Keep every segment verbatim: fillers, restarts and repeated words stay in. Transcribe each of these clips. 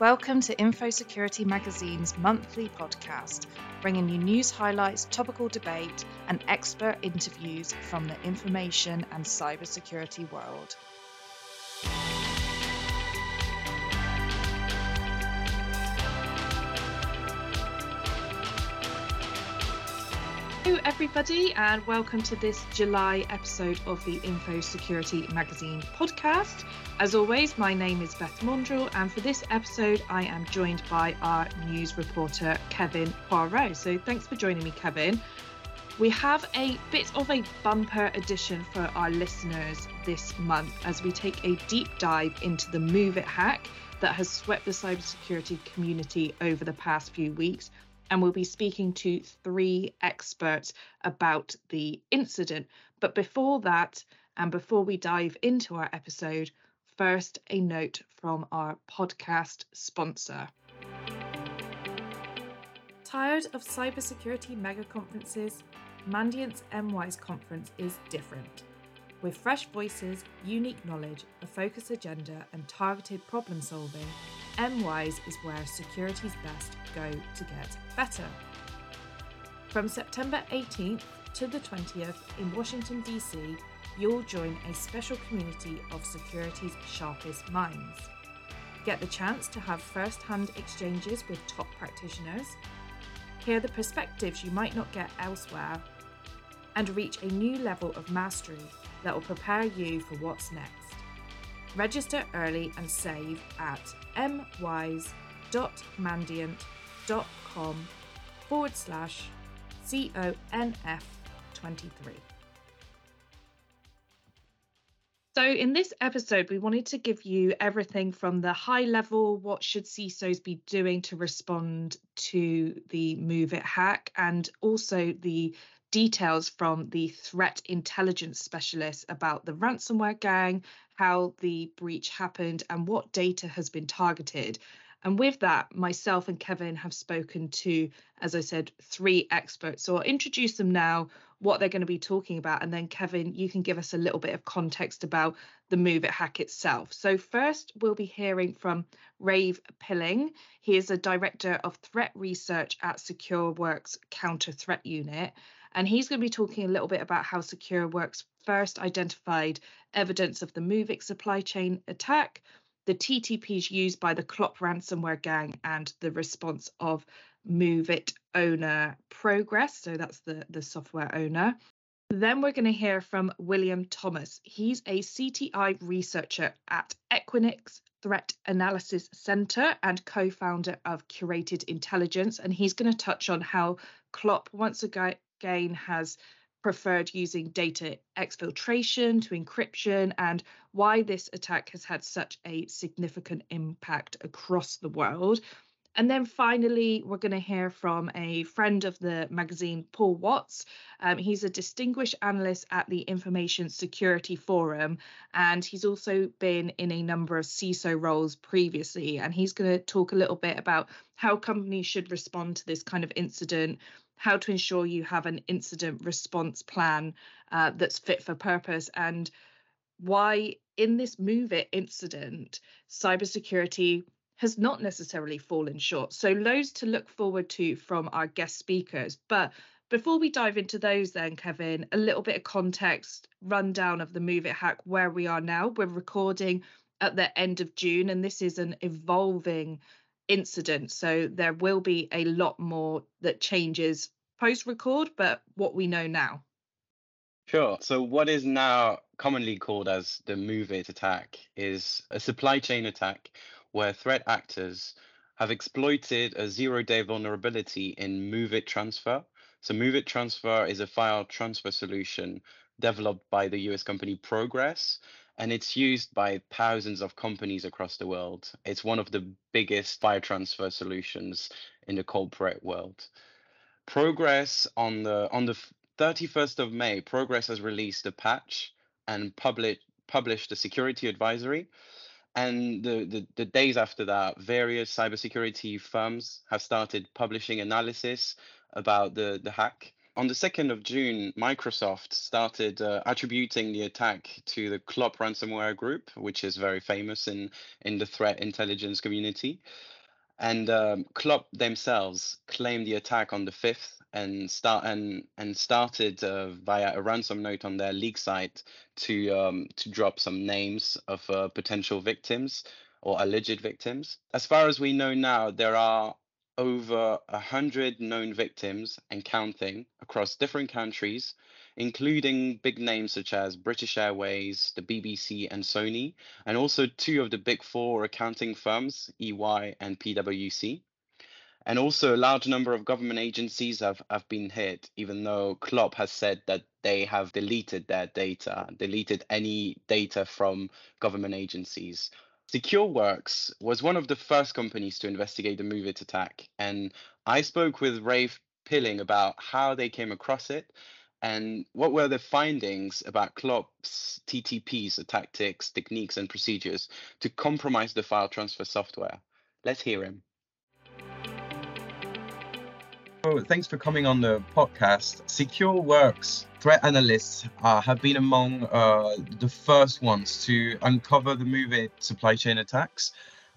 Welcome to InfoSecurity Magazine's monthly podcast, bringing you news highlights, topical debate, and expert interviews from the information and cybersecurity world. Hello everybody and welcome to this July episode of the InfoSecurity Magazine podcast. As always, my name is Beth Mondrell and for this episode I am joined by our news reporter Kevin Poirot. So thanks for joining me, Kevin. We have a bit of a bumper edition for our listeners this month as we take a deep dive into the Move It hack that has swept the cybersecurity community over the past few weeks. And we'll be speaking to three experts about the incident. But before that, and before we dive into our episode, first, a note from our podcast sponsor. Tired of cybersecurity mega conferences? Mandiant's M WISE conference is different. With fresh voices, unique knowledge, a focused agenda, and targeted problem solving, M WISE is where security's best go to get better. From September eighteenth to the twentieth in Washington, D C, you'll join a special community of security's sharpest minds. Get the chance to have first-hand exchanges with top practitioners, hear the perspectives you might not get elsewhere, and reach a new level of mastery that will prepare you for what's next. Register early and save at mwise.mandiant.com forward slash C O N F twenty-three. So in this episode, we wanted to give you everything from the high level, what should C I S Os be doing to respond to the Move It hack, and also the details from the threat intelligence specialist about the ransomware gang, how the breach happened, and what data has been targeted. And with that, myself and Kevin have spoken to, as I said, three experts. So I'll introduce them now, what they're going to be talking about. And then, Kevin, you can give us a little bit of context about the Move It hack itself. So first, we'll be hearing from Rave Pilling. He is a director of threat research at SecureWorks Counter Threat Unit. And he's going to be talking a little bit about how SecureWorks first identified evidence of the Move It supply chain attack, the T T Ps used by the Klopp ransomware gang, and the response of Move It owner Progress. So that's the, the software owner. Then we're going to hear from William Thomas. He's a C T I researcher at Equinix Threat Analysis Center and co-founder of Curated Intelligence. And he's going to touch on how Klopp once again Gain has preferred using data exfiltration to encryption and why this attack has had such a significant impact across the world. And then finally, we're going to hear from a friend of the magazine, Paul Watts. Um, he's a distinguished analyst at the Information Security Forum, and he's also been in a number of C I S O roles previously. And he's going to talk a little bit about how companies should respond to this kind of incident, how to ensure you have an incident response plan uh, that's fit for purpose, and why in this Move It incident, cybersecurity has not necessarily fallen short. So loads to look forward to from our guest speakers. But before we dive into those then, Kevin, a little bit of context, rundown of the Move It hack, where we are now. We're recording at the end of June, and this is an evolving incident. So there will be a lot more that changes post-record, but what we know now. Sure. So what is now commonly called as the Move It attack is a supply chain attack where threat actors have exploited a zero-day vulnerability in Move It Transfer. So Move It Transfer is a file transfer solution developed by the U S company Progress, and it's used by thousands of companies across the world. It's one of the biggest file transfer solutions in the corporate world. Progress, on the on the thirty-first of May, Progress has released a patch and public, published a security advisory. And the, the, the days after that, various cybersecurity firms have started publishing analysis about the, the hack. On the second of June, Microsoft started uh, attributing the attack to the Klopp ransomware group, which is very famous in, in the threat intelligence community. And um, Klopp themselves claimed the attack on the fifth and start and and started uh, via a ransom note on their leak site to um, to drop some names of uh, potential victims or alleged victims. As far as we know now, there are over one hundred known victims and counting across different countries, including big names such as British Airways, the B B C and Sony, and also two of the big four accounting firms, E Y and P W C. And also a large number of government agencies have, have been hit, even though Klopp has said that they have deleted their data, deleted any data from government agencies. SecureWorks was one of the first companies to investigate the MOVEit attack, and I spoke with Rafe Pilling about how they came across it and what were the findings about Klopp's T T Ps, tactics, techniques, and procedures to compromise the file transfer software. Let's hear him. Well, thanks for coming on the podcast. SecureWorks threat analysts uh, have been among uh, the first ones to uncover the MOVEit supply chain attacks.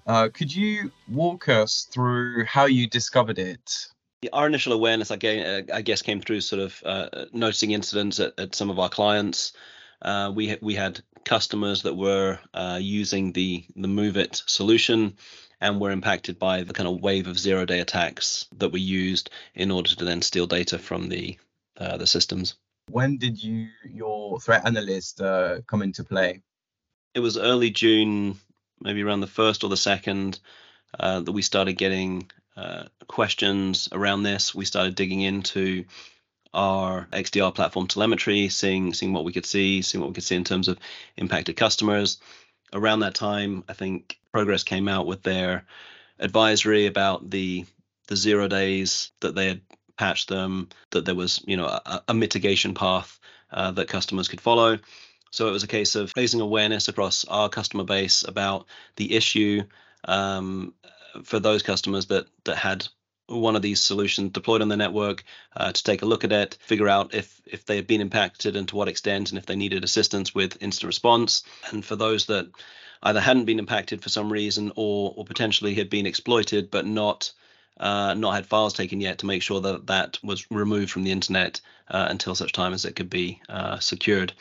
Uh, could you walk us through how you discovered it? Our initial awareness, I guess, came through sort of uh, noticing incidents at, at some of our clients. Uh, we we had customers that were uh, using the the MOVEit solution and were impacted by the kind of wave of zero-day attacks that were used in order to then steal data from the uh, the systems. When did you your threat analyst uh, come into play? It was early June, maybe around the first or the second, uh, that we started getting uh, questions around this. We started digging into our X D R platform telemetry, seeing seeing what we could see, seeing what we could see in terms of impacted customers. Around that time, I think Progress came out with their advisory about the the zero days that they had patched them, that there was, you know, a, a mitigation path uh, that customers could follow. So it was a case of raising awareness across our customer base about the issue um, for those customers that that had one of these solutions deployed on the network, uh, to take a look at it, figure out if if they had been impacted and to what extent, and if they needed assistance with instant response. And for those that either hadn't been impacted for some reason or or potentially had been exploited but not uh, not had files taken yet, to make sure that that was removed from the internet uh, until such time as it could be uh, secured.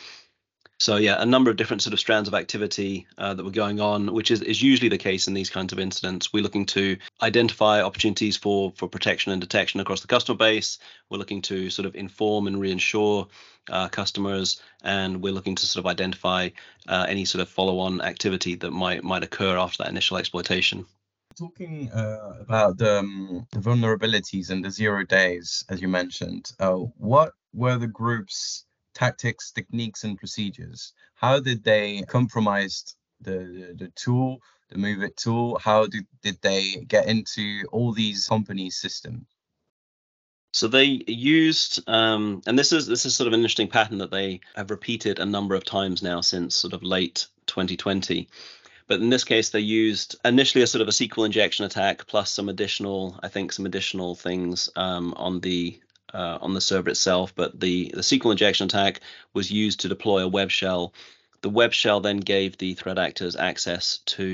So yeah, a number of different sort of strands of activity uh, that were going on, which is, is usually the case in these kinds of incidents. We're looking to identify opportunities for, for protection and detection across the customer base. We're looking to sort of inform and reinsure uh, customers, and we're looking to sort of identify uh, any sort of follow-on activity that might might occur after that initial exploitation. Talking uh, about the, um, the vulnerabilities and the zero days, as you mentioned, uh, what were the group's tactics, techniques, and procedures? How did they compromise the, the, the tool, the MOVEit tool? How did, did they get into all these companies' systems? So they used, um, and this is this is sort of an interesting pattern that they have repeated a number of times now since sort of late twenty twenty. But in this case, they used initially a sort of a S Q L injection attack, plus some additional, I think, some additional things um, on the Uh, on the server itself, but the, the S Q L injection attack was used to deploy a web shell. The web shell then gave the threat actors access to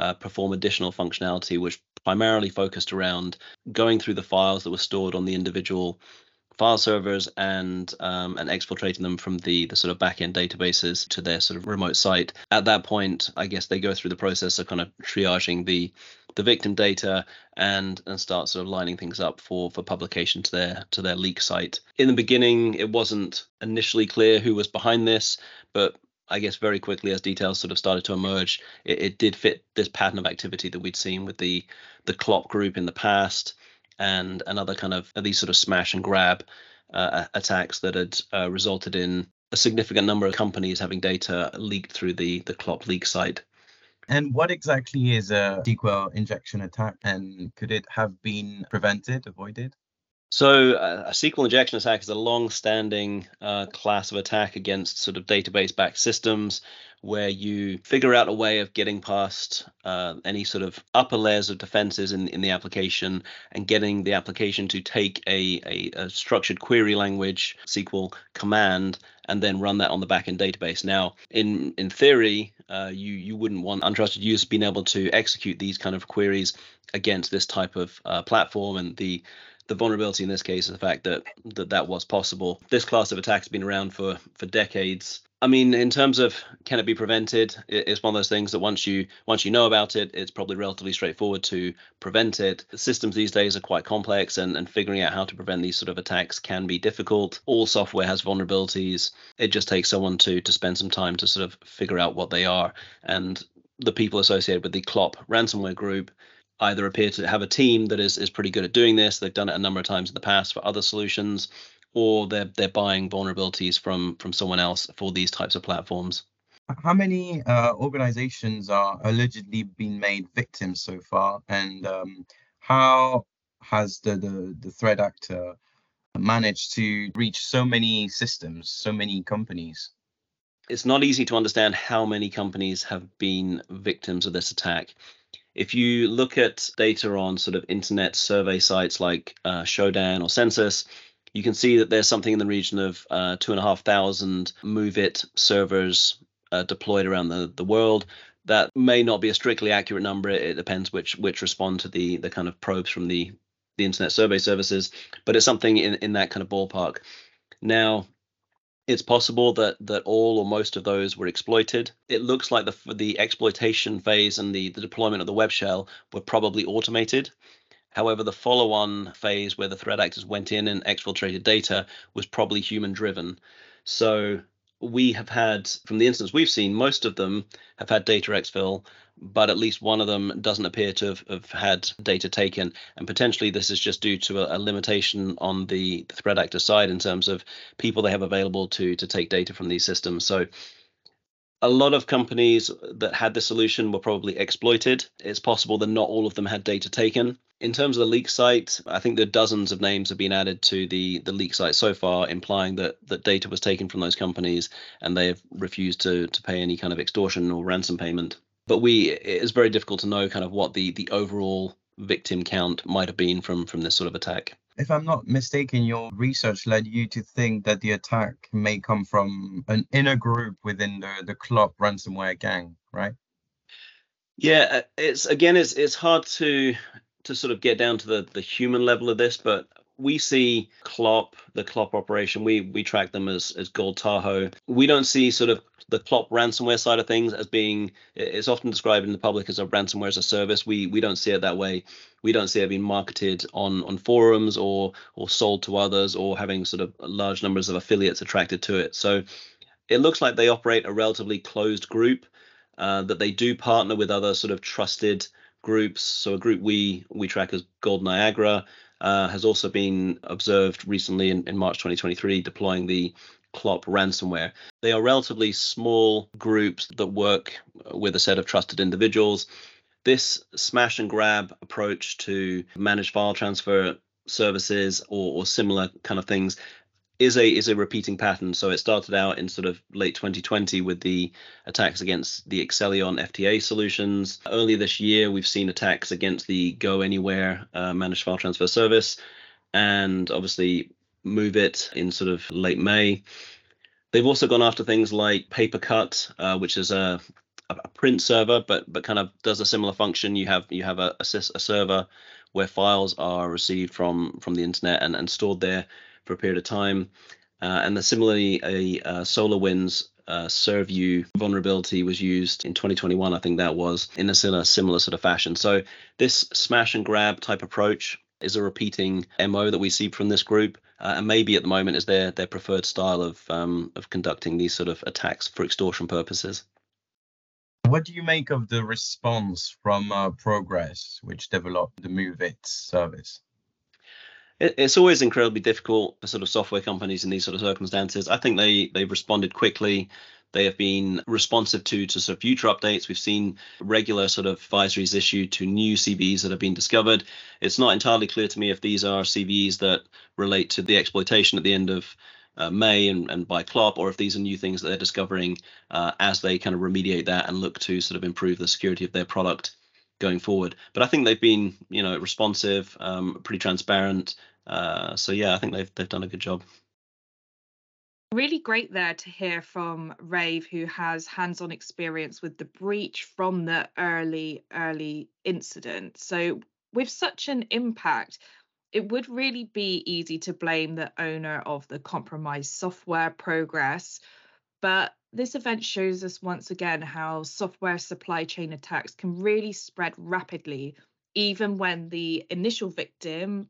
uh, perform additional functionality, which primarily focused around going through the files that were stored on the individual file servers and um, and exfiltrating them from the, the sort of back-end databases to their sort of remote site. At that point, I guess they go through the process of kind of triaging the the victim data and and start sort of lining things up for for publication to their to their leak site. In the beginning, it wasn't initially clear who was behind this, but I guess very quickly as details sort of started to emerge, it, it did fit this pattern of activity that we'd seen with the the Klopp group in the past and another kind of these sort of smash and grab uh, attacks that had uh, resulted in a significant number of companies having data leaked through the the Klopp leak site. And what exactly is a S Q L injection attack, and could it have been prevented, avoided? So uh, a S Q L injection attack is a long-standing uh, class of attack against sort of database-backed systems, where you figure out a way of getting past uh, any sort of upper layers of defenses in, in the application, and getting the application to take a, a, a structured query language S Q L command and then run that on the backend database. Now, in in theory, uh, you you wouldn't want untrusted users being able to execute these kind of queries against this type of uh, platform, and the The vulnerability in this case is the fact that, that that was possible. This class of attack has been around for, for decades. I mean, in terms of can it be prevented, it's one of those things that once you once you know about it, it's probably relatively straightforward to prevent it. The systems these days are quite complex, and, and figuring out how to prevent these sort of attacks can be difficult. All software has vulnerabilities. It just takes someone to to spend some time to sort of figure out what they are. And the people associated with the Klopp ransomware group either appear to have a team that is is pretty good at doing this. They've done it a number of times in the past for other solutions, or they're they're buying vulnerabilities from from someone else for these types of platforms. How many uh, organizations are allegedly been made victims so far, and um, how has the, the the threat actor managed to reach so many systems, so many companies? It's not easy to understand how many companies have been victims of this attack. If you look at data on sort of internet survey sites like uh, Shodan or Census, you can see that there's something in the region of uh, two and a half thousand MoveIt servers uh, deployed around the, the world. That may not be a strictly accurate number. It depends which which respond to the the kind of probes from the, the internet survey services, but it's something in, in that kind of ballpark. Now, it's possible that that all or most of those were exploited. It looks like the the exploitation phase and the, the deployment of the web shell were probably automated. However, the follow-on phase where the threat actors went in and exfiltrated data was probably human-driven. So we have had, from the instance we've seen, most of them have had data exfil, but at least one of them doesn't appear to have, have had data taken. And potentially this is just due to a, a limitation on the threat actor side in terms of people they have available to, to take data from these systems. So a lot of companies that had the solution were probably exploited. It's possible that not all of them had data taken. In terms of the leak site, I think there are dozens of names have been added to the, the leak site so far, implying that, that data was taken from those companies and they have refused to, to pay any kind of extortion or ransom payment. But we it's very difficult to know kind of what the, the overall victim count might have been from, from this sort of attack. If I'm not mistaken, your research led you to think that the attack may come from an inner group within the, the Klopp ransomware gang, right? Yeah, it's again, it's it's hard to to sort of get down to the, the human level of this, but we see Klopp, the Klopp operation, we we track them as, as Gold Tahoe. We don't see sort of the Klopp ransomware side of things as being, it's often described in the public as a ransomware as a service. We we don't see it that way. We don't see it being marketed on, on forums or or sold to others or having sort of large numbers of affiliates attracted to it. So it looks like they operate a relatively closed group, uh, that they do partner with other sort of trusted groups. So a group we we track as Gold Niagara, Uh, has also been observed recently in, in March twenty twenty-three deploying the Klopp ransomware. They are relatively small groups that work with a set of trusted individuals. This smash and grab approach to managed file transfer services or, or similar kind of things is a is a repeating pattern. So it started out in sort of late twenty twenty with the attacks against the Excellion F T A solutions. Early this year, we've seen attacks against the Go Anywhere uh, managed file transfer service, and obviously MoveIt in sort of late May. They've also gone after things like Papercut, uh, which is a, a print server, but but kind of does a similar function. You have you have a, a, a server where files are received from from the internet and, and stored there for a period of time, uh, and the similarly a uh, SolarWinds uh, ServU vulnerability was used in twenty twenty-one, I think that was, in a similar, similar sort of fashion. So this smash and grab type approach is a repeating M O that we see from this group, uh, and maybe at the moment is their their preferred style of um, of conducting these sort of attacks for extortion purposes. What do you make of the response from uh, Progress, which developed the MoveIt service? It's always incredibly difficult for sort of software companies in these sort of circumstances. I think they they've responded quickly. They have been responsive to to sort of future updates. We've seen regular sort of advisories issued to new C V Es that have been discovered. It's not entirely clear to me if these are C V Es that relate to the exploitation at the end of uh, May and, and by Klopp, or if these are new things that they're discovering uh, as they kind of remediate that and look to sort of improve the security of their product going forward. But I think they've been, you know, responsive, um, pretty transparent. Uh, so, yeah, I think they've they've done a good job. Really great there to hear from Rave, who has hands-on experience with the breach from the early, early incident. So with such an impact, it would really be easy to blame the owner of the compromised software Progress. But this event shows us once again how software supply chain attacks can really spread rapidly, even when the initial victim,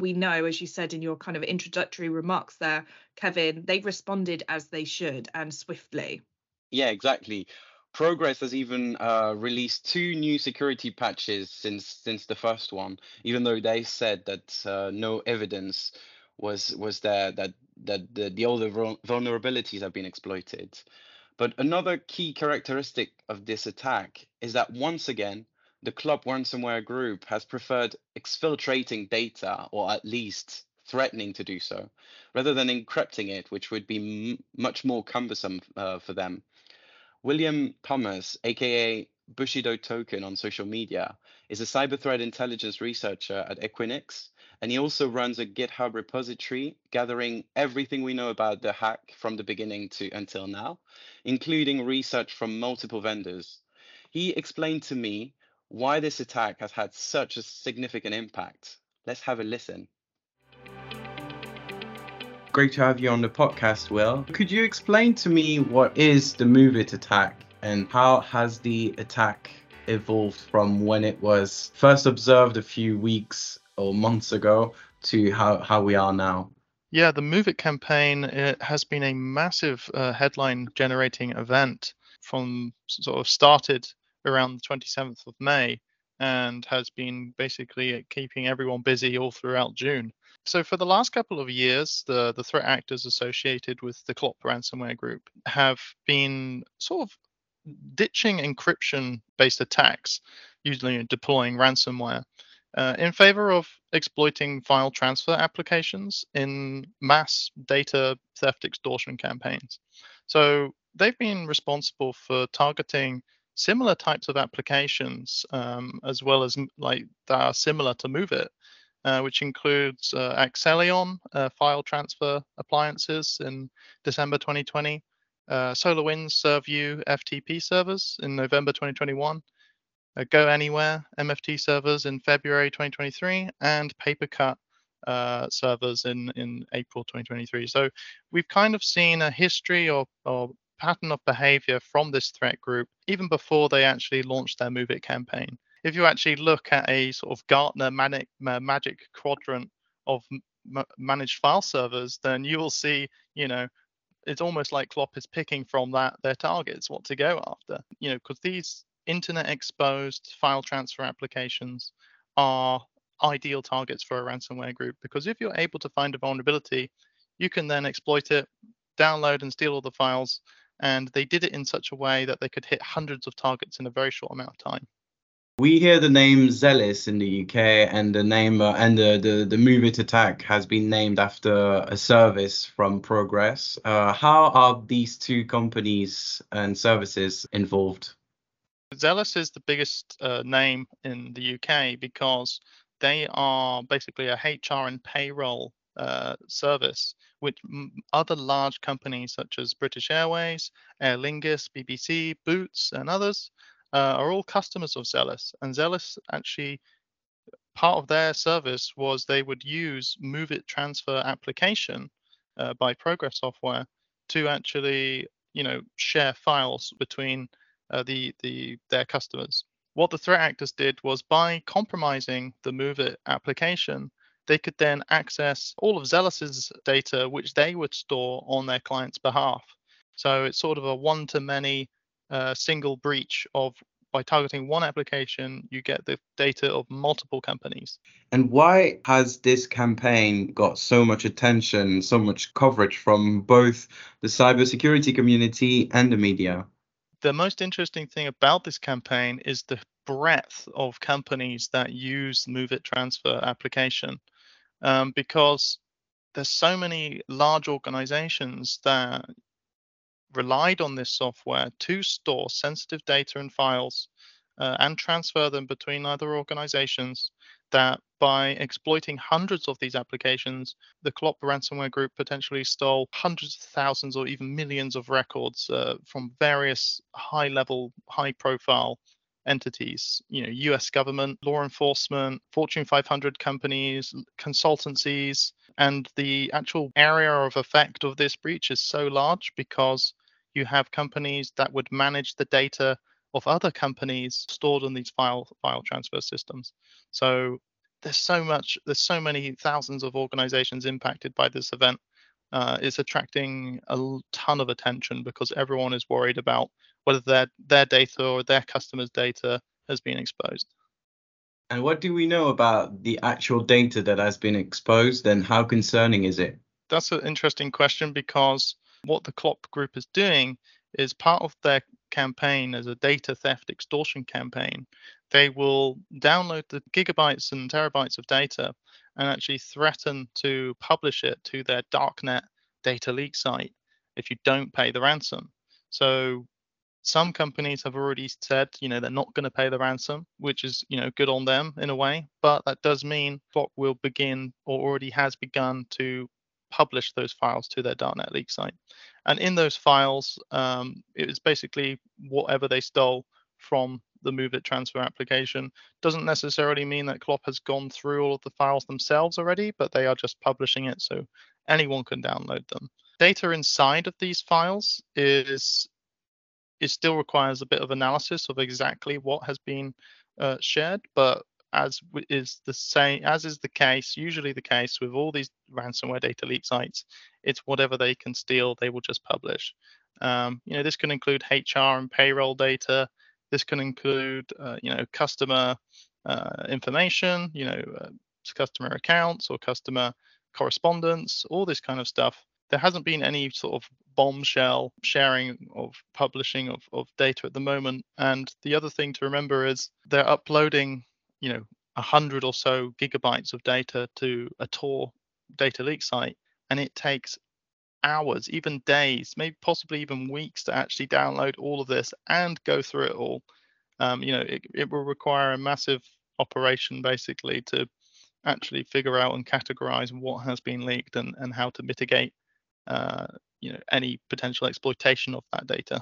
we know, as you said in your kind of introductory remarks there, Kevin, they responded as they should and swiftly. Yeah, exactly. Progress has even uh, released two new security patches since since the first one, even though they said that uh, no evidence was was there that that the, the older vulnerabilities have been exploited. But another key characteristic of this attack is that once again, the club ransomware group has preferred exfiltrating data, or at least threatening to do so, rather than encrypting it, which would be m- much more cumbersome uh, for them. William Thomas, aka Bushido Token on social media, is a cyber threat intelligence researcher at Equinix, and he also runs a GitHub repository gathering everything we know about the hack from the beginning to until now, including research from multiple vendors. He explained to me why this attack has had such a significant impact. Let's have a listen. Great to have you on the podcast, Will. Could you explain to me what is the MoveIt attack and how has the attack evolved from when it was first observed a few weeks or months ago to how, how we are now? Yeah, the MoveIt campaign, it has been a massive uh, headline generating event from sort of started around the twenty-seventh of May and has been basically keeping everyone busy all throughout June. So for the last couple of years, the, the threat actors associated with the Klopp ransomware group have been sort of ditching encryption-based attacks, usually deploying ransomware, uh, in favor of exploiting file transfer applications in mass data theft extortion campaigns. So they've been responsible for targeting similar types of applications, um, as well as like that are similar to MoveIt, uh, which includes uh, Axelion uh, file transfer appliances in December twenty twenty, uh, SolarWinds ServView F T P servers in November twenty twenty-one, uh, GoAnywhere M F T servers in February twenty twenty-three, and Papercut uh, servers in, in April twenty twenty-three. So we've kind of seen a history or, or pattern of behavior from this threat group even before they actually launched their MoveIt campaign. If you actually look at a sort of Gartner manic, uh, magic quadrant of m- managed file servers, then you will see, you know, it's almost like Klopp is picking from that their targets what to go after, you know, because these internet exposed file transfer applications are ideal targets for a ransomware group, because if you're able to find a vulnerability, you can then exploit it, download and steal all the files. And they did it in such a way that they could hit hundreds of targets in a very short amount of time. We hear the name Zealous in the U K, and the name uh, and the, the, the MoveIt attack has been named after a service from Progress. Uh, how are these two companies and services involved? Zealous is the biggest uh, name in the U K because they are basically a H R and payroll Uh, service, which m- other large companies such as British Airways, Aer Lingus, B B C, Boots, and others uh, are all customers of Zealous. And Zealous, actually, part of their service was they would use MoveIt transfer application uh, by Progress Software to actually, you know, share files between uh, the the their customers. What the threat actors did was, by compromising the MoveIt application, they could then access all of Zealous's data, which they would store on their client's behalf. So it's sort of a one-to-many uh, single breach of, by targeting one application, you get the data of multiple companies. And why has this campaign got so much attention, so much coverage from both the cybersecurity community and the media? The most interesting thing about this campaign is the breadth of companies that use MoveIt transfer application. Um, because there's so many large organizations that relied on this software to store sensitive data and files uh, and transfer them between other organizations, that by exploiting hundreds of these applications, the Klopp ransomware group potentially stole hundreds of thousands or even millions of records uh, from various high-level, high-profile entities, you know, U S government, law enforcement, Fortune five hundred companies, consultancies, and the actual area of effect of this breach is so large because you have companies that would manage the data of other companies stored on these file file transfer systems. So there's so much, there's so many thousands of organizations impacted by this event. Uh, it's attracting a ton of attention because everyone is worried about whether their their data or their customers' data has been exposed. And what do we know about the actual data that has been exposed, and how concerning is it? That's an interesting question, because what the Klopp Group is doing is part of their campaign as a data theft extortion campaign. They will download the gigabytes and terabytes of data and actually threaten to publish it to their darknet data leak site if you don't pay the ransom. So some companies have already said, you know, they're not going to pay the ransom, which is, you know, good on them in a way. But that does mean Klopp will begin, or already has begun, to publish those files to their darknet leak site. And in those files, um, it was basically whatever they stole from the Move It Transfer application. Doesn't necessarily mean that Klopp has gone through all of the files themselves already, but they are just publishing it so anyone can download them. Data inside of these files is it still requires a bit of analysis of exactly what has been uh, shared, but as is the same as is the case, usually the case with all these ransomware data leak sites, it's whatever they can steal, they will just publish. Um, you know, this can include H R and payroll data. This can include, uh, you know, customer uh, information, you know, uh, customer accounts or customer correspondence, all this kind of stuff. There hasn't been any sort of bombshell sharing of publishing of, of data at the moment. And the other thing to remember is they're uploading, you know, a hundred or so gigabytes of data to a Tor data leak site, and it takes hours, even days, maybe possibly even weeks to actually download all of this and go through it all. Um, you know, it, it will require a massive operation basically to actually figure out and categorize what has been leaked and, and how to mitigate Uh, you know, any potential exploitation of that data.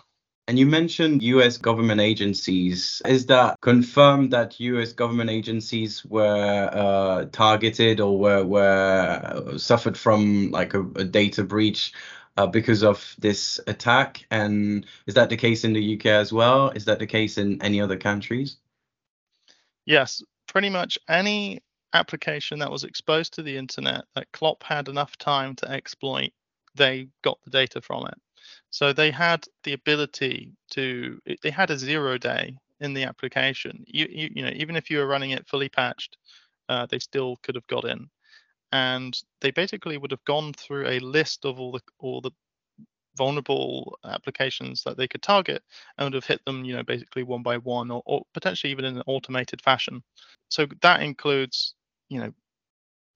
And you mentioned U S government agencies. Is that confirmed that U S government agencies were uh, targeted or were were suffered from like a, a data breach uh, because of this attack? And is that the case in the U K as well? Is that the case in any other countries? Yes, pretty much any application that was exposed to the internet that Klopp had enough time to exploit, they got the data from it. So they had the ability to, they had a zero day in the application. You, you, you know, even if you were running it fully patched, uh, they still could have got in. And they basically would have gone through a list of all the all the vulnerable applications that they could target and would have hit them, you know, basically one by one, or, or potentially even in an automated fashion. So that includes, you know,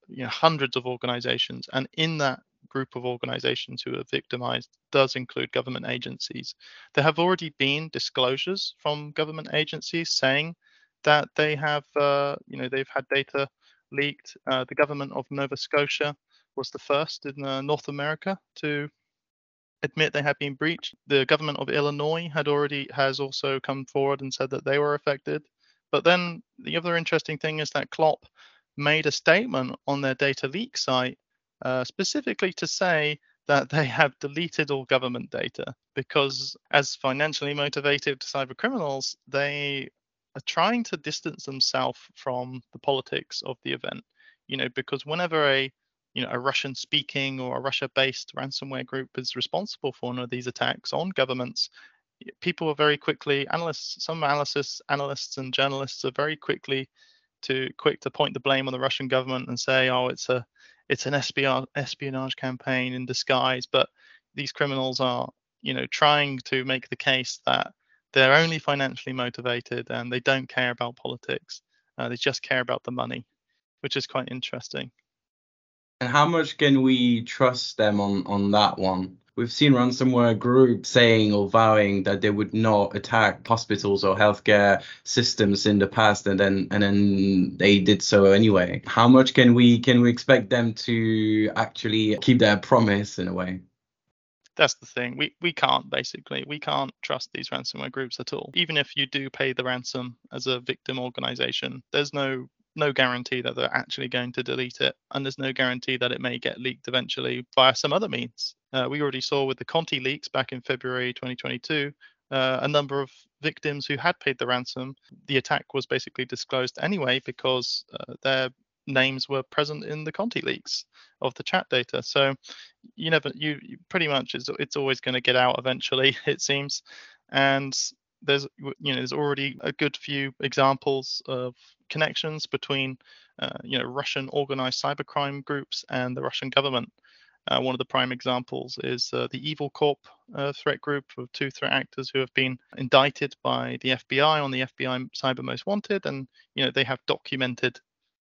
you know, hundreds of organizations, and in that group of organizations who are victimized does include government agencies. There have already been disclosures from government agencies saying that they have, uh, you know, they've had data leaked. Uh, the government of Nova Scotia was the first in uh, North America to admit they had been breached. The government of Illinois had already has also come forward and said that they were affected. But then the other interesting thing is that Klopp made a statement on their data leak site Uh, specifically to say that they have deleted all government data, because as financially motivated cyber criminals, they are trying to distance themselves from the politics of the event, you know, because whenever a, you know, a Russian speaking or a Russia based ransomware group is responsible for one of these attacks on governments, people are very quickly, analysts, some analysts, analysts and journalists are very quickly to quick to point the blame on the Russian government and say, oh, it's a It's an espionage campaign in disguise. But these criminals are, you know, trying to make the case that they're only financially motivated and they don't care about politics. Uh, they just care about the money, which is quite interesting. And how much can we trust them on, on that one? We've seen ransomware groups saying or vowing that they would not attack hospitals or healthcare systems in the past, and then and then they did so anyway. How much can we can we expect them to actually keep their promise in a way? That's the thing. We we can't, basically. We can't trust these ransomware groups at all. Even if you do pay the ransom as a victim organization, there's no no guarantee that they're actually going to delete it. And there's no guarantee that it may get leaked eventually via some other means. Uh, we already saw with the Conti leaks back in February twenty twenty-two, uh, a number of victims who had paid the ransom. The attack was basically disclosed anyway because uh, their names were present in the Conti leaks of the chat data. So you never, you, you pretty much, it's, it's always going to get out eventually, it seems. And there's, you know, there's already a good few examples of connections between, uh, you know, Russian organized cybercrime groups and the Russian government. Uh, one of the prime examples is uh, the Evil Corp uh, threat group of two threat actors who have been indicted by the F B I on the F B I Cyber Most Wanted, and you know they have documented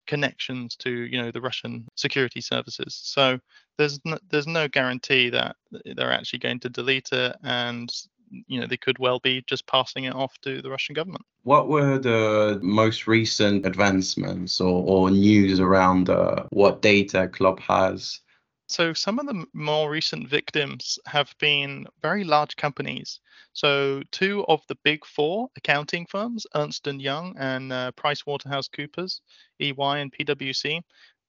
connections to you know the Russian security services. So there's no, there's no guarantee that they're actually going to delete it, and you know they could well be just passing it off to the Russian government. What were the most recent advancements or, or news around uh, what data Club has? So some of the more recent victims have been very large companies. So two of the big four accounting firms, Ernst and Young and uh, PricewaterhouseCoopers, E Y and P W C,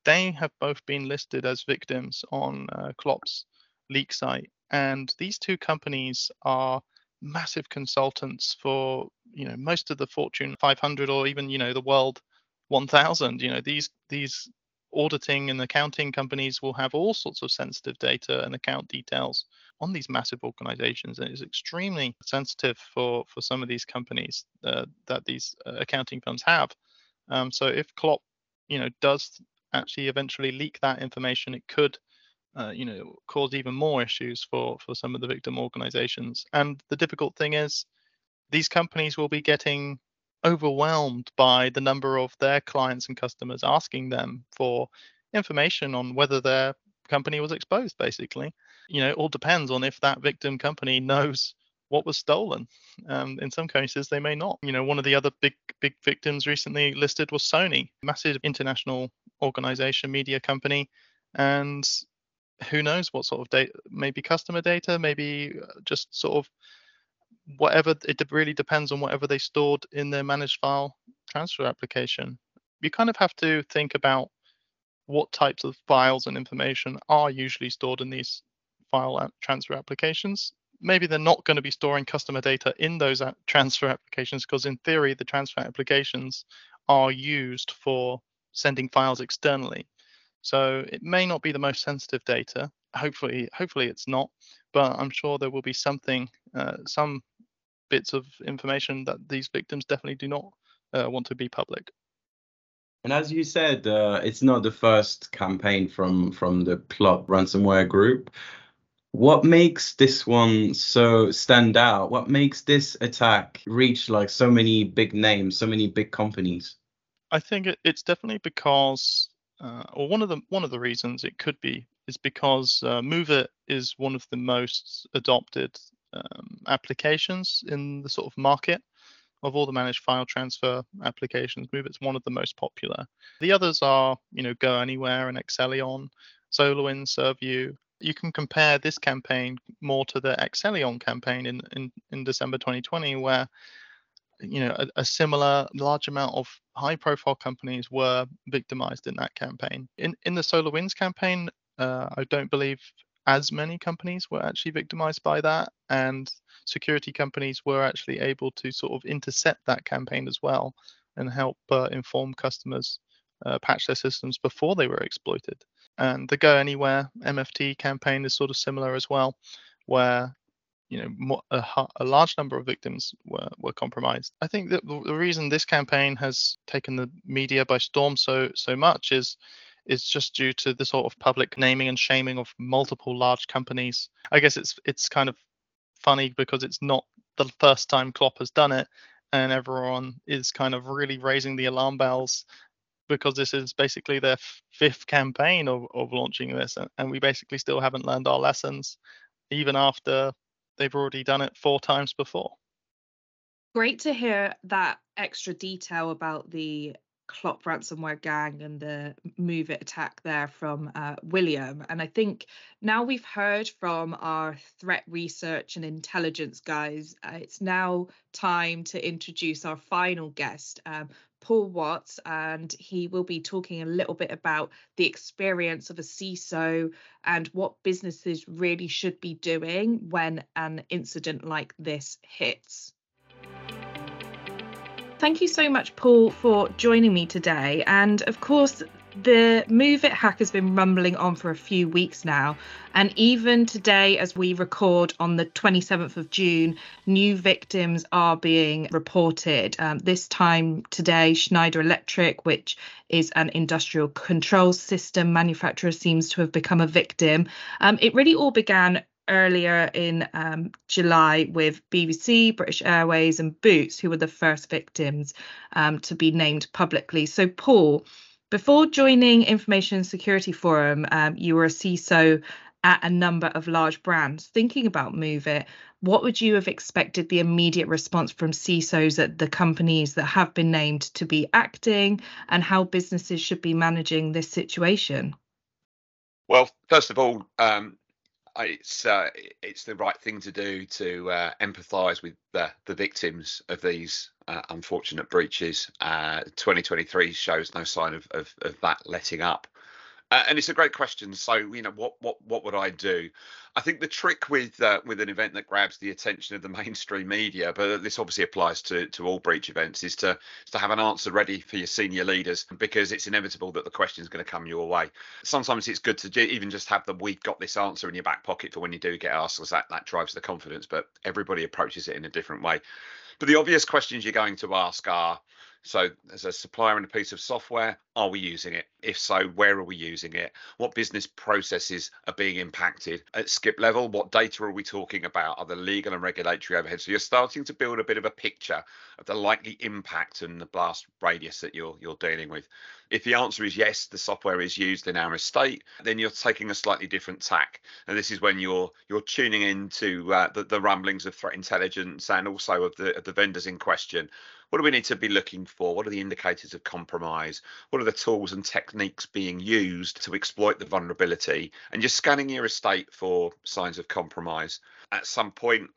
they have both been listed as victims on uh, Klop's leak site. And these two companies are massive consultants for, you know, most of the Fortune five hundred or even, you know, the World one thousand. You know, these these auditing and accounting companies will have all sorts of sensitive data and account details on these massive organizations, and it's extremely sensitive for, for some of these companies uh, that these uh, accounting firms have. Um, so if Klopp, you know, does actually eventually leak that information, it could, uh, you know, cause even more issues for, for some of the victim organizations. And the difficult thing is these companies will be getting overwhelmed by the number of their clients and customers asking them for information on whether their company was exposed, basically. You know, it all depends on if that victim company knows what was stolen. Um, in some cases, they may not. You know, one of the other big, big victims recently listed was Sony, massive international organization, media company. And who knows what sort of data, maybe customer data, maybe just sort of whatever, it really depends on whatever they stored in their managed file transfer application. You kind of have to think about what types of files and information are usually stored in these file transfer applications. Maybe they're not going to be storing customer data in those transfer applications because in theory, the transfer applications are used for sending files externally. So it may not be the most sensitive data. Hopefully, hopefully it's not, but I'm sure there will be something, uh, some bits of information that these victims definitely do not uh, want to be public. And as you said, uh, it's not the first campaign from from the Club ransomware group. What makes this one so stand out? What makes this attack reach like so many big names, so many big companies? I think it, it's definitely because, uh, or one of the one of the reasons it could be, is because uh, MoveIt is one of the most adopted um, applications in the sort of market of all the managed file transfer applications. MoveIt's one of the most popular. The others are, you know, Go Anywhere and Excellion, SolarWinds, ServView. You can compare this campaign more to the Excellion campaign in, in, in December twenty twenty, where, you know, a, a similar large amount of high-profile companies were victimized in that campaign. In, in the SolarWinds campaign, Uh, I don't believe as many companies were actually victimized by that, and security companies were actually able to sort of intercept that campaign as well and help uh, inform customers uh, patch their systems before they were exploited. And the Go Anywhere M F T campaign is sort of similar as well, where you know more, a, a large number of victims were, were compromised. I think that the reason this campaign has taken the media by storm so so much is It's just due to the sort of public naming and shaming of multiple large companies. I guess it's it's kind of funny because it's not the first time Klopp has done it, and everyone is kind of really raising the alarm bells because this is basically their fifth campaign of, of launching this, and, and we basically still haven't learned our lessons, even after they've already done it four times before. Great to hear that extra detail about the Klopp ransomware gang and the Move It attack there from uh, William. And I think now we've heard from our threat research and intelligence guys, uh, it's now time to introduce our final guest, um, Paul Watts, and he will be talking a little bit about the experience of a C I S O and what businesses really should be doing when an incident like this hits. Thank you so much, Paul, for joining me today. And of course, the Move It hack has been rumbling on for a few weeks now. And even today, as we record on the twenty-seventh of June, new victims are being reported. Um, this time today, Schneider Electric, which is an industrial control system manufacturer, seems to have become a victim. Um, it really all began earlier in um, July with B B C, British Airways and Boots, who were the first victims um, to be named publicly. So, Paul, before joining Information Security Forum, um, you were a C I S O at a number of large brands. Thinking about Move It, what would you have expected the immediate response from C I S Os at the companies that have been named to be acting, and how businesses should be managing this situation? Well, first of all, um, It's uh, it's the right thing to do to uh, empathise with the, the victims of these uh, unfortunate breaches. Uh, twenty twenty-three shows no sign of of, of that letting up, uh, and it's a great question. So, you know, what what what would I do? I think the trick with uh, with an event that grabs the attention of the mainstream media, but this obviously applies to to all breach events, is to is to have an answer ready for your senior leaders, because it's inevitable that the question is going to come your way. Sometimes it's good to even just have the "we've got this answer" in your back pocket for when you do get asked, because that, that drives the confidence. But everybody approaches it in a different way. But the obvious questions you're going to ask are, so as a supplier in a piece of software, are we using it? If so, where are we using it? What business processes are being impacted? At skip level, what data are we talking about? Are there legal and regulatory overheads? So you're starting to build a bit of a picture of the likely impact and the blast radius that you're you're dealing with. If the answer is yes, the software is used in our estate, then you're taking a slightly different tack. And this is when you're you're tuning into uh, the, the rumblings of threat intelligence and also of the, of the vendors in question. What do we need to be looking for? What are the indicators of compromise? What are the tools and techniques being used to exploit the vulnerability? And you're scanning your estate for signs of compromise. At some point,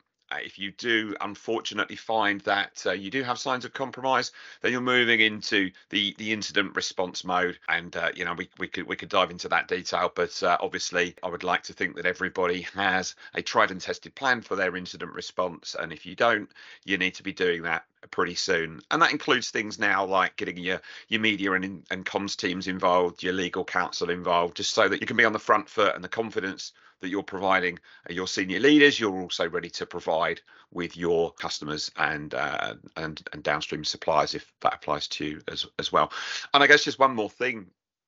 if you do unfortunately find that uh, you do have signs of compromise, then you're moving into the the incident response mode, and uh, you know we we could we could dive into that detail. But uh, obviously, I would like to think that everybody has a tried and tested plan for their incident response, and if you don't, you need to be doing that pretty soon. And that includes things now like getting your your media and and comms teams involved, your legal counsel involved, just so that you can be on the front foot, and the confidence that you're providing your senior leaders, you're also ready to provide with your customers and uh, and and downstream suppliers, if that applies to you as as well. And I guess just one more thing,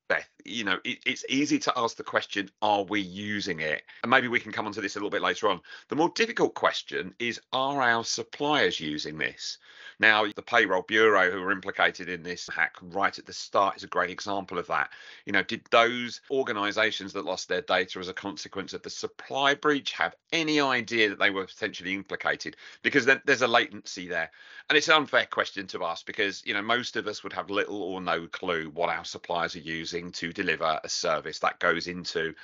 Beth, you know, it, it's easy to ask the question, are we using it? And maybe we can come onto this a little bit later on. The more difficult question is, are our suppliers using this? Now, the payroll bureau who were implicated in this hack right at the start is a great example of that. You know, did those organisations that lost their data as a consequence of the supply breach have any idea that they were potentially implicated? Because then there's a latency there. And it's an unfair question to ask because, you know, most of us would have little or no clue what our suppliers are using to deliver a service. That goes into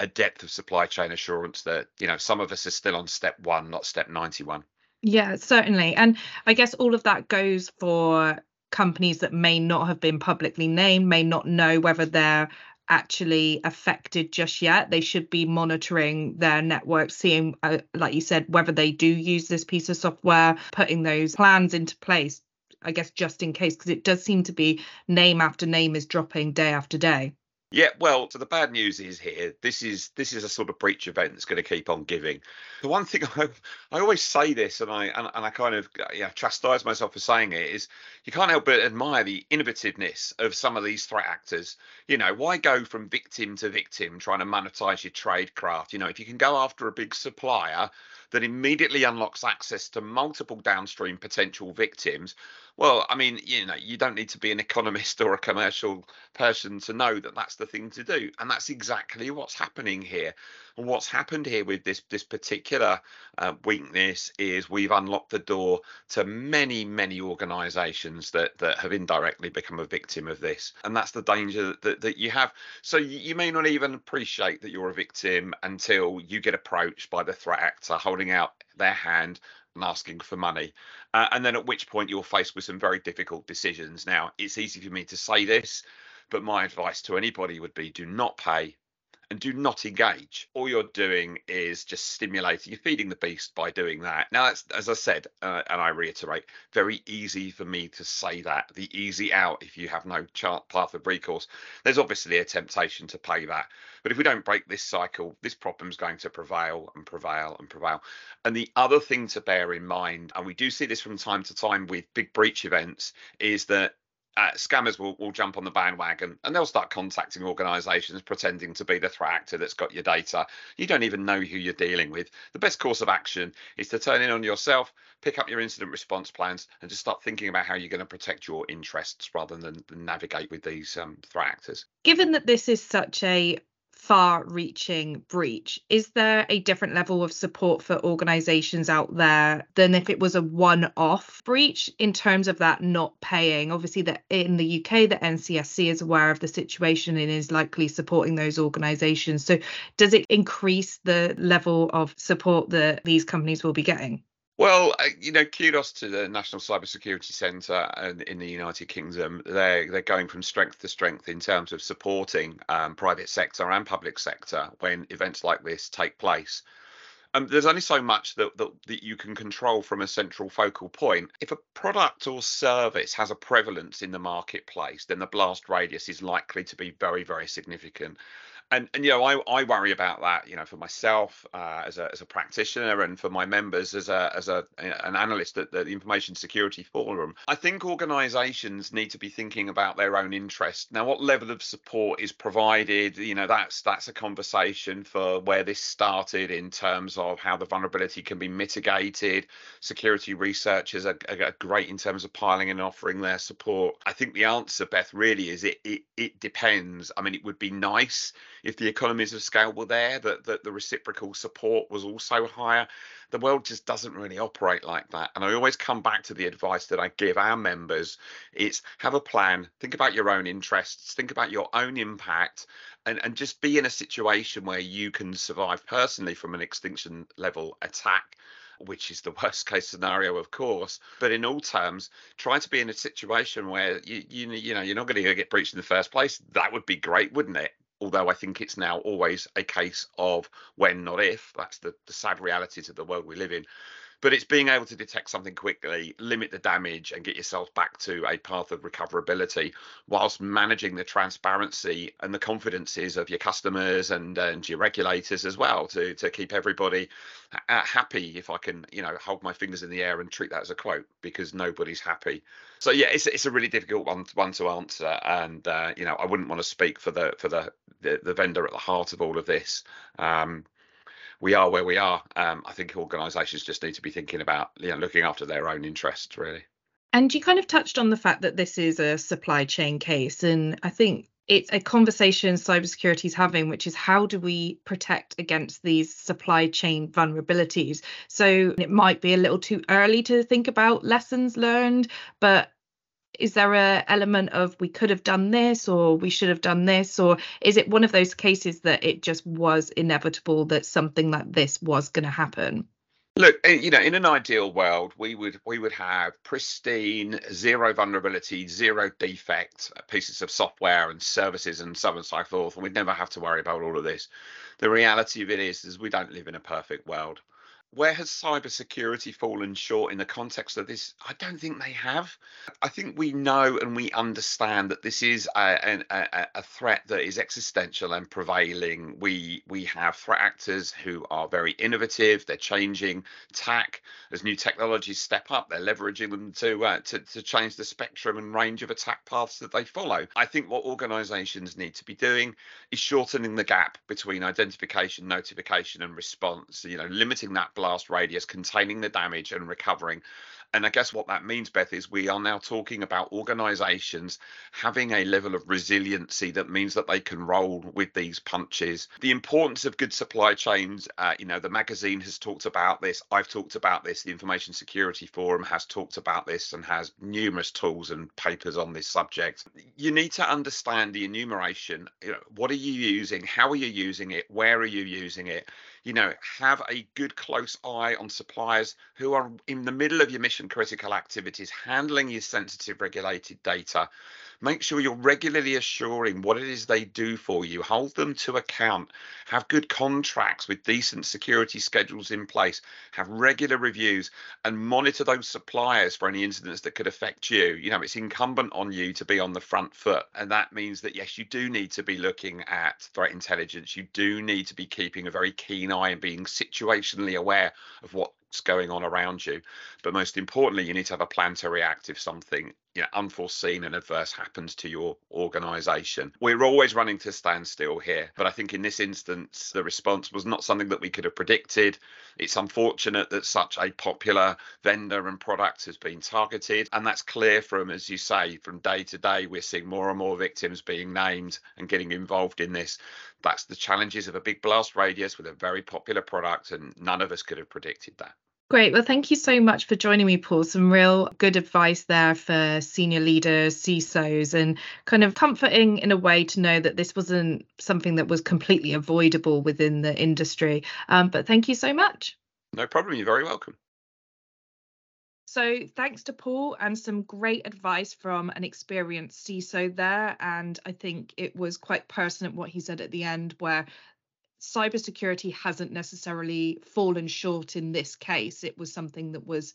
a depth of supply chain assurance that, you know, some of us are still on step one, not step ninety-one. Yeah, certainly. And I guess all of that goes for companies that may not have been publicly named, may not know whether they're actually affected just yet. They should be monitoring their network, seeing, uh, like you said, whether they do use this piece of software, putting those plans into place, I guess, just in case, because it does seem to be name after name is dropping day after day. Yeah, well, so the bad news is here, this is this is a sort of breach event that's going to keep on giving. The one thing I, I always say this, and I and, and I kind of yeah, chastise myself for saying it, is you can't help but admire the innovativeness of some of these threat actors. You know, why go from victim to victim trying to monetize your tradecraft? You know, if you can go after a big supplier, that immediately unlocks access to multiple downstream potential victims. Well, I mean, you know, you don't need to be an economist or a commercial person to know that that's the thing to do. And that's exactly what's happening here. And what's happened here with this, this particular uh, weakness is we've unlocked the door to many, many organizations that, that have indirectly become a victim of this. And that's the danger that, that you have. So you, you may not even appreciate that you're a victim until you get approached by the threat actor holding out their hand and asking for money. Uh, and then at which point you're faced with some very difficult decisions. Now, it's easy for me to say this, but my advice to anybody would be do not pay and do not engage. All you're doing is just stimulating, you're feeding the beast by doing that. Now, that's, as I said, uh, and I reiterate, very easy for me to say that. The easy out if you have no chart path of recourse. There's obviously a temptation to pay that. But if we don't break this cycle, this problem's going to prevail and prevail and prevail. And the other thing to bear in mind, and we do see this from time to time with big breach events, is that Uh, scammers will, will jump on the bandwagon and they'll start contacting organizations pretending to be the threat actor that's got your data. You don't even know who you're dealing with. The best course of action is to turn in on yourself, pick up your incident response plans and just start thinking about how you're going to protect your interests rather than, than navigate with these um, threat actors. Given that this is such a far-reaching breach, is there a different level of support for organizations out there than if it was a one-off breach in terms of that not paying? Obviously, that in the U K, the N C S C is aware of the situation and is likely supporting those organizations. So does it increase the level of support that these companies will be getting? Well, you know, kudos to the National Cybersecurity Centre in the United Kingdom. They're, they're going from strength to strength in terms of supporting um, private sector and public sector when events like this take place. Um, there's only so much that, that, that you can control from a central focal point. If a product or service has a prevalence in the marketplace, then the blast radius is likely to be very, very significant. And, and you know, I, I worry about that, you know, for myself uh, as a as a practitioner and for my members as a as a an analyst at the Information Security Forum. I think organisations need to be thinking about their own interests. Now, what level of support is provided? You know, that's that's a conversation for where this started in terms of how the vulnerability can be mitigated. Security researchers are, are great in terms of piling and offering their support. I think the answer, Beth, really is it it it depends. I mean, it would be nice if the economies of scale were there, that, that the reciprocal support was also higher. The world just doesn't really operate like that. And I always come back to the advice that I give our members. It's have a plan, think about your own interests, think about your own impact, and, and just be in a situation where you can survive personally from an extinction level attack, which is the worst case scenario, of course. But in all terms, try to be in a situation where you, you, you know, you're not going to get breached in the first place. That would be great, wouldn't it? Although I think it's now always a case of when, not if. That's the, the sad realities of the world we live in. But it's being able to detect something quickly, limit the damage and get yourself back to a path of recoverability whilst managing the transparency and the confidences of your customers and, and your regulators as well to, to keep everybody happy. If I can, you know, hold my fingers in the air and treat that as a quote, because nobody's happy. So, yeah, it's it's a really difficult one, one to answer. And, uh, you know, I wouldn't want to speak for the for the, the, the vendor at the heart of all of this. Um We are where we are. Um, I think organisations just need to be thinking about, you know, looking after their own interests, really. And you kind of touched on the fact that this is a supply chain case. And I think it's a conversation cybersecurity is having, which is how do we protect against these supply chain vulnerabilities? So it might be a little too early to think about lessons learned, but is there an element of we could have done this or we should have done this? Or is it one of those cases that it just was inevitable that something like this was going to happen? Look, you know, in an ideal world, we would we would have pristine, zero vulnerability, zero defect pieces of software and services and so on and so forth. And we'd never have to worry about all of this. The reality of it is, is we don't live in a perfect world. Where has cybersecurity fallen short in the context of this? I don't think they have. I think we know and we understand that this is a, a, a threat that is existential and prevailing. We we have threat actors who are very innovative. They're changing tack as new technologies step up. They're leveraging them to uh, to, to change the spectrum and range of attack paths that they follow. I think what organisations need to be doing is shortening the gap between identification, notification, and response. You know, limiting that. blast radius, containing the damage and recovering. And I guess what that means, Beth, is we are now talking about organizations having a level of resiliency that means that they can roll with these punches. The importance of good supply chains, uh, you know, the magazine has talked about this. I've talked about this. The Information Security Forum has talked about this and has numerous tools and papers on this subject. You need to understand the enumeration. You know, what are you using? How are you using it? Where are you using it? You know, have a good close eye on suppliers who are in the middle of your mission critical activities, handling your sensitive regulated data. Make sure you're regularly assuring what it is they do for you. Hold them to account. Have good contracts with decent security schedules in place. Have regular reviews and monitor those suppliers for any incidents that could affect you. You know, it's incumbent on you to be on the front foot. And that means that, yes, you do need to be looking at threat intelligence. You do need to be keeping a very keen eye and being situationally aware of what going on around you. But most importantly, you need to have a plan to react if something you know, unforeseen and adverse happens to your organization. We're always running to standstill here, but I think in this instance, the response was not something that we could have predicted. It's unfortunate that such a popular vendor and product has been targeted. And that's clear from, as you say, from day to day, we're seeing more and more victims being named and getting involved in this. That's the challenges of a big blast radius with a very popular product, and none of us could have predicted that. Great. Well, thank you so much for joining me, Paul. Some real good advice there for senior leaders, C I S Os, and kind of comforting in a way to know that this wasn't something that was completely avoidable within the industry. Um, but thank you so much. No problem. You're very welcome. So thanks to Paul and some great advice from an experienced C I S O there. And I think it was quite pertinent what he said at the end, where cybersecurity hasn't necessarily fallen short in this case. It was something that was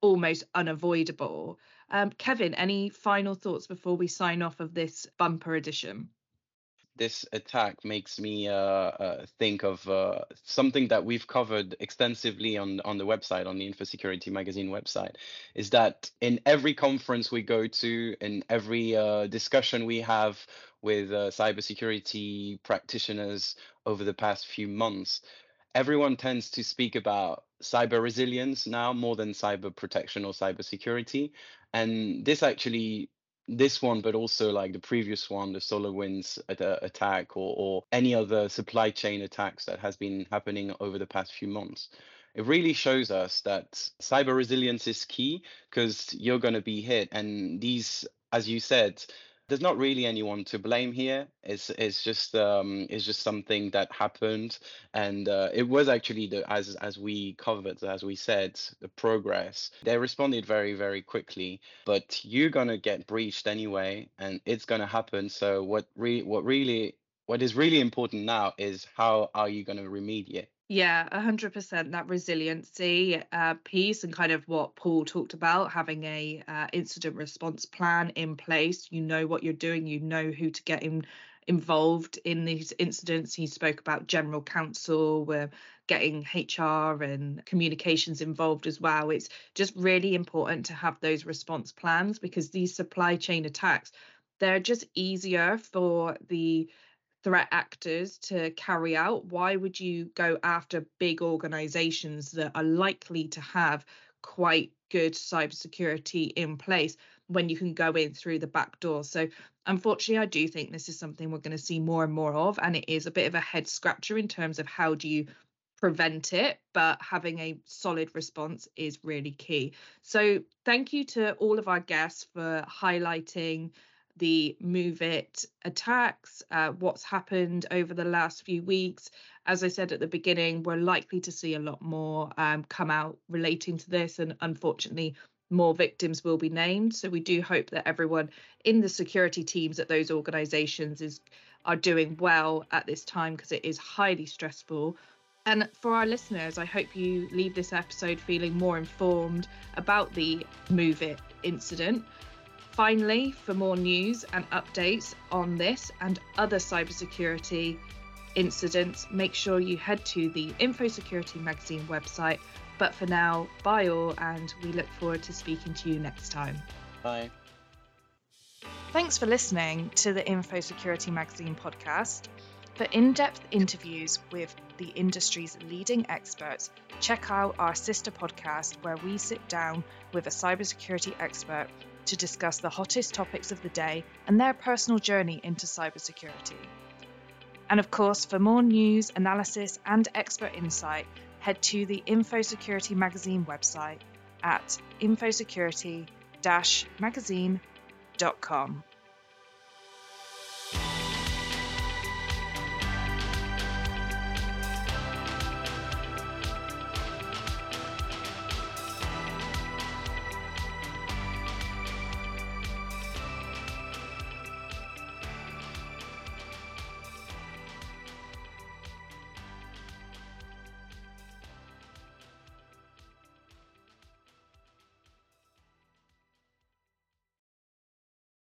almost unavoidable. Um, Kevin, any final thoughts before we sign off of this bumper edition? This attack makes me uh, uh, think of uh, something that we've covered extensively on, on the website, on the InfoSecurity Magazine website, is that in every conference we go to, in every uh, discussion we have with uh, cybersecurity practitioners over the past few months, everyone tends to speak about cyber resilience now more than cyber protection or cybersecurity. And this actually This one, but also like the previous one, the SolarWinds attack or, or any other supply chain attacks that has been happening over the past few months. It really shows us that cyber resilience is key, because you're going to be hit. And these, as you said, there's not really anyone to blame here. It's it's just um it's just something that happened, and uh, it was actually the as as we covered as we said the progress. They responded very very quickly, but you're gonna get breached anyway, and it's gonna happen. So what re what really what is really important now is how are you gonna remediate? Yeah, one hundred percent that resiliency uh, piece, and kind of what Paul talked about, having a uh, incident response plan in place. You know what you're doing, you know who to get in, involved in these incidents. He spoke about general counsel, we're getting H R and communications involved as well. It's just really important to have those response plans, because these supply chain attacks, they're just easier for the threat actors to carry out. Why would you go after big organizations that are likely to have quite good cybersecurity in place when you can go in through the back door? So unfortunately, I do think this is something we're going to see more and more of, and it is a bit of a head scratcher in terms of how do you prevent it, but having a solid response is really key. So thank you to all of our guests for highlighting the Move It attacks, uh, what's happened over the last few weeks. As I said at the beginning, we're likely to see a lot more um, come out relating to this, and unfortunately more victims will be named. So we do hope that everyone in the security teams at those organisations is are doing well at this time, because it is highly stressful. And for our listeners, I hope you leave this episode feeling more informed about the Move It incident. Finally, for more news and updates on this and other cybersecurity incidents, make sure you head to the InfoSecurity Magazine website. But for now, bye all, and we look forward to speaking to you next time. Bye. Thanks for listening to the InfoSecurity Magazine podcast. For in-depth interviews with the industry's leading experts, check out our sister podcast where we sit down with a cybersecurity expert to discuss the hottest topics of the day and their personal journey into cybersecurity. And of course, for more news, analysis, and expert insight, head to the InfoSecurity Magazine website at infosecurity dash magazine dot com.